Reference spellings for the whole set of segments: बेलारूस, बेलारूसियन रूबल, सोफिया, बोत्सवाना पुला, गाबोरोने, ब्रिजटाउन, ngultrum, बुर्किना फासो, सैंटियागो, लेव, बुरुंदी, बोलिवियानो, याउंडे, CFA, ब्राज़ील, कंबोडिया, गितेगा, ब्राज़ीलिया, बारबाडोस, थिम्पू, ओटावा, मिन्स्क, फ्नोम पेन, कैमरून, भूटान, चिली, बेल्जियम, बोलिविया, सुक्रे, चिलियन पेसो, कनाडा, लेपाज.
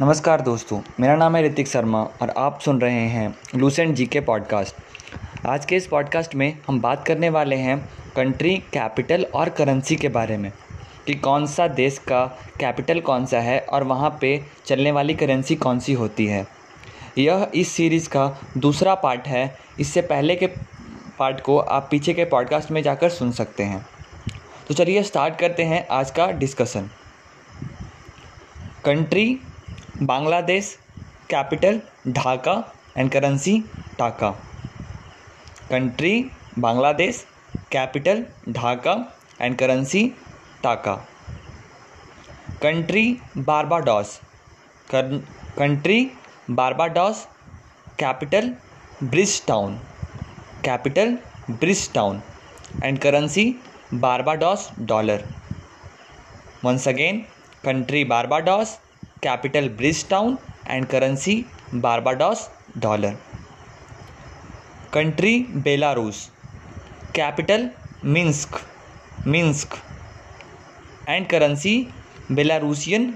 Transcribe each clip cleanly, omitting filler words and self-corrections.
नमस्कार दोस्तों, मेरा नाम है ऋतिक शर्मा और आप सुन रहे हैं लूसेंट जी के पॉडकास्ट। आज के इस पॉडकास्ट में हम बात करने वाले हैं कंट्री, कैपिटल और करेंसी के बारे में कि कौन सा देश का कैपिटल कौन सा है और वहाँ पे चलने वाली करेंसी कौन सी होती है। यह इस सीरीज़ का दूसरा पार्ट है। इससे पहले के पार्ट को आप पीछे के पॉडकास्ट में जाकर सुन सकते हैं। तो चलिए स्टार्ट करते हैं आज का discussion. Country Bangladesh, capital Dhaka and currency Taka. Country Bangladesh, capital Dhaka and currency Taka. Country Barbados. Country Barbados, capital Bridgetown. Capital Bridgetown and currency Barbados dollar. Once again, country Barbados, capital Bridgetown, and currency Barbados dollar. Country Belarus, capital Minsk, and currency Belarusian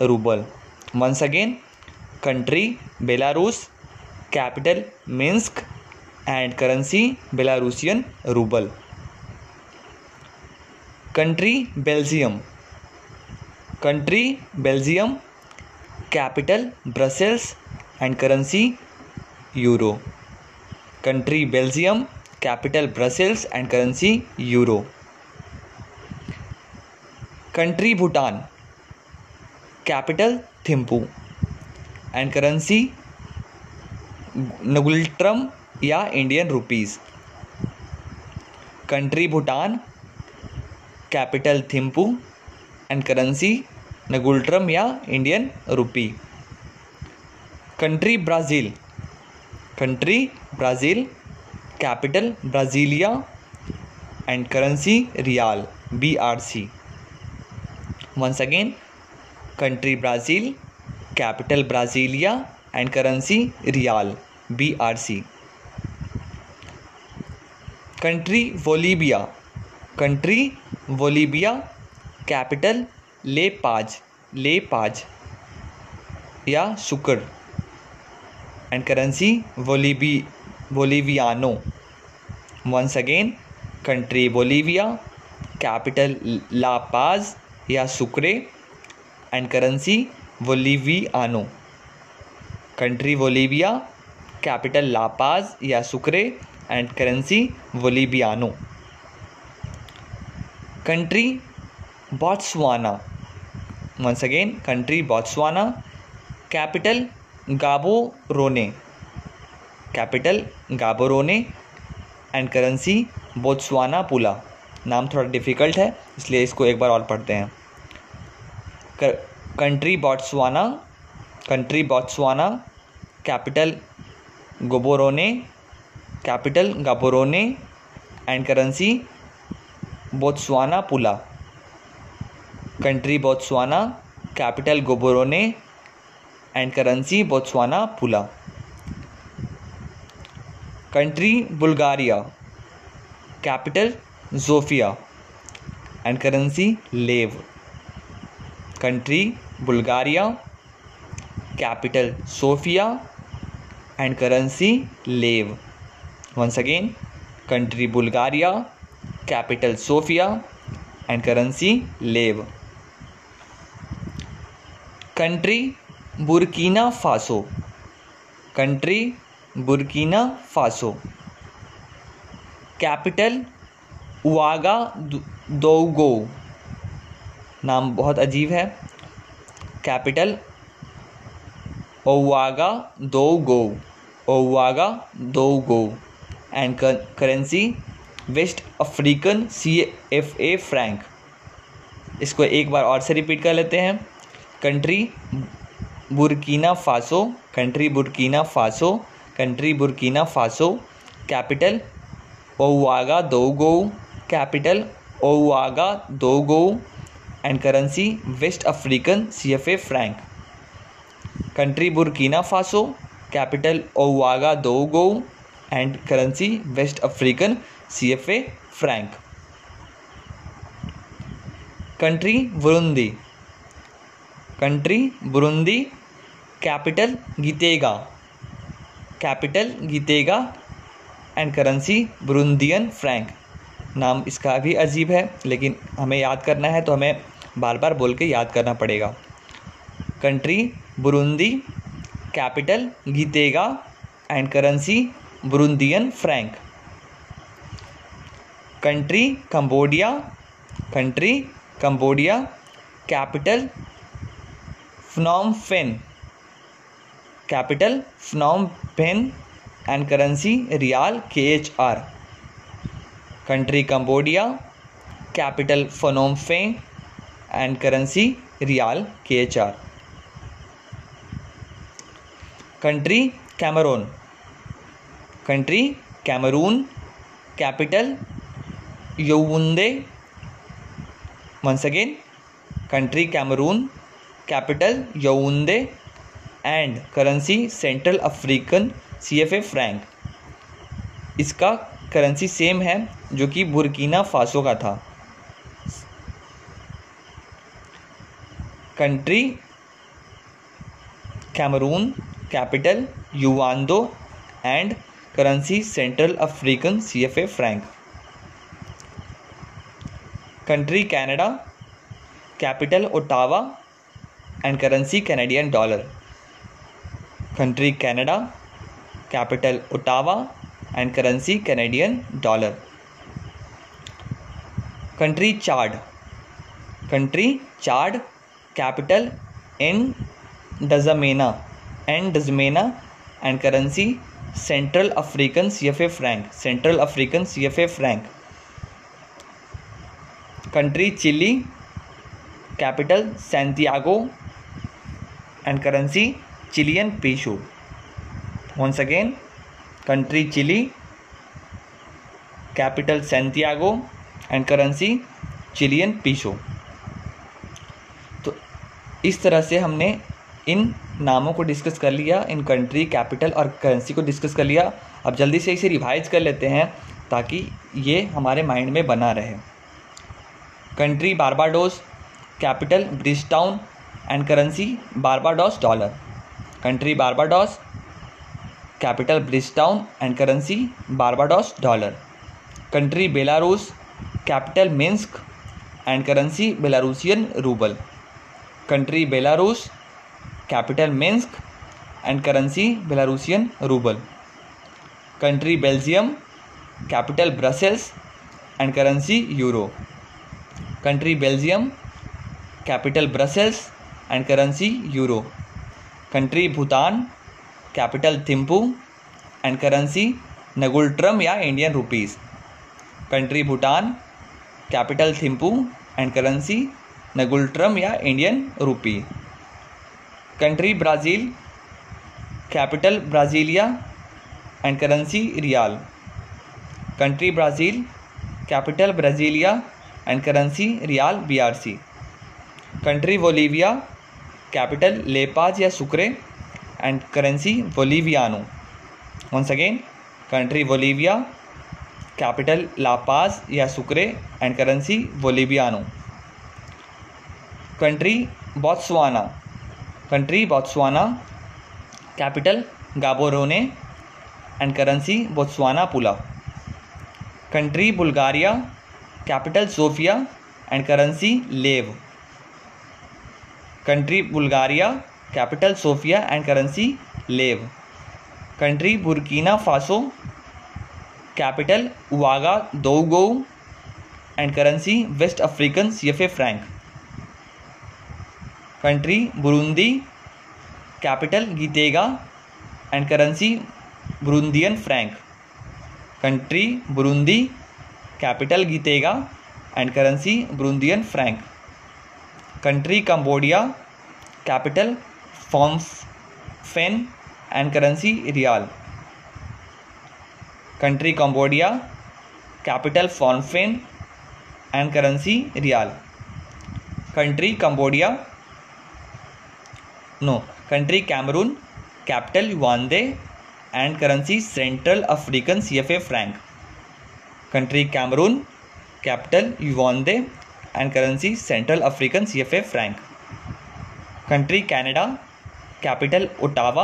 ruble. Once again, country Belarus, capital Minsk, and currency Belarusian ruble. Country Belgium, बेल्जियम, capital Brussels and currency euro. Country भूटान, capital थिम्पू and currency ngultrum या Indian rupees. Country ब्राज़ील, capital ब्राज़ीलिया and currency real BRC। Once again, country ब्राज़ील, capital ब्राज़ीलिया and currency real BRC। Country बोलिविया, capital लेपाज, या सुक्रे and currency बोलिवियानो। Once again, country बोलिविया, capital लेपाज या सुक्रे and currency बोलिवियानो। Country Botswana, once again, country Botswana, capital गाबोरोने, and currency बोत्सवाना पुला। नाम थोड़ा difficult है, इसलिए इसको एक बार और पढ़ते हैं। Country Botswana, capital गाबोरोने, and currency बोत्सवाना पुला। कंट्री Botswana, capital Gaborone, and currency Botswana Pula. Country Bulgaria, capital Sofia, and currency Lev. Country Bulgaria, capital Sofia, and currency Lev. Once again, country Bulgaria, capital Sofia, and currency Lev. Country बुर्किना फासो, capital Ouagadougou. नाम बहुत अजीब है, capital Ouagadougou and currency West African CFA franc. इसको एक बार और से repeat कर लेते हैं। Country बुर्किना फासो, capital Ouagadougou, and currency West African CFA franc. Country बुरुंदी, country बुरुंदी, capital गितेगा and currency Burundian franc. नाम इसका भी अजीब है लेकिन हमें याद करना है तो हमें बार बार बोल के याद करना पड़ेगा। Country बुरुंदी, capital गितेगा and currency Burundian franc. Country कंबोडिया, capital फ्नोम पेन, and currency riel KHR। Country कंबोडिया, capital फ्नोम पेन and currency riel KHR। Country कैमरून, capital याउंडे। Once again, country कैमरून, capital याउंडे and currency central African CFA franc. इसका currency same है जो कि बुर्किना फासो का था। Country कैमरून, capital Yaounde and currency central African CFA franc. Country कनाडा, capital ओटावा and currency Canadian dollar. Country Chad, capital N'Djamena and currency central African CFA franc. Country चिली, capital सैंटियागो and currency चिलियन पेसो। Once again, country चिली, capital सैंटियागो and currency चिलियन पेसो। तो इस तरह से हमने इन नामों को discuss कर लिया, इन कंट्री, कैपिटल और करेंसी को डिस्कस कर लिया। अब जल्दी से इसे रिवाइज कर लेते हैं ताकि ये हमारे माइंड में बना रहे। Country बारबाडोस, capital ब्रिजटाउन and currency बारबाडोस dollar. Country बेलारूस, capital मिन्स्क and currency बेलारूसियन रूबल। Country बेल्जियम, capital Brussels and currency euro. Country भूटान, capital थिम्पू and currency ngultrum या Indian rupees. Country ब्राज़ील, capital ब्राज़ीलिया and currency riyal. Country बोलिविया, capital लेपाज या सुक्रे and currency बोलिवियानो। Once again, country बोलिविया, capital लेपाज या सुक्रे and currency बोलिवियानो। Country Botswana, capital गाबोरोने and currency बोत्सवाना पुला। Country Bulgaria, capital सोफिया and currency लेव। Country बुर्किना फासो, capital Ouagadougou and currency West African CFA franc. Country बुरुंदी, capital गितेगा and currency Burundian franc. Country कंबोडिया, capital फ्नोम पेन and currency riyal. Country कैमरून, capital याउंडे and currency central African CFA franc. Country कनाडा, capital ओटावा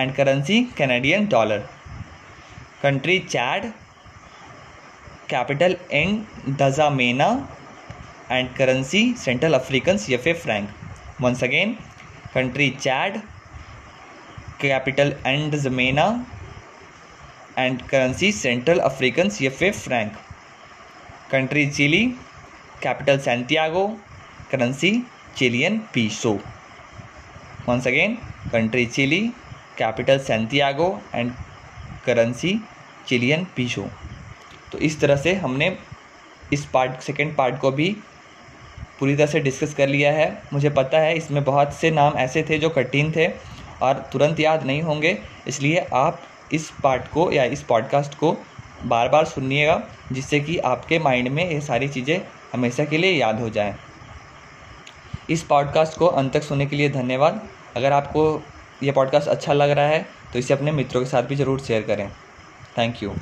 and currency Canadian dollar. Country Chad, capital N'Djamena and currency central African CFA franc। Once again, country Chad, capital N'Djamena and currency central African CFA franc। Country चिली, capital सैंटियागो, currency Chilean peso. Once again, country चिली, capital सैंटियागो and currency Chilean peso. तो इस तरह से हमने इस part, second part को भी पूरी तरह से डिस्कस कर लिया है। मुझे पता है इसमें बहुत से नाम ऐसे थे जो कठिन थे और तुरंत याद नहीं होंगे, इसलिए आप इस पार्ट को या इस पॉडकास्ट को बार बार सुनिएगा, जिससे कि आपके माइंड में ये सारी चीज़ें हमेशा के लिए याद हो जाएं। इस पॉडकास्ट को अंत तक सुनने के लिए धन्यवाद। अगर आपको ये पॉडकास्ट अच्छा लग रहा है तो इसे अपने मित्रों के साथ भी ज़रूर शेयर करें। Thank you.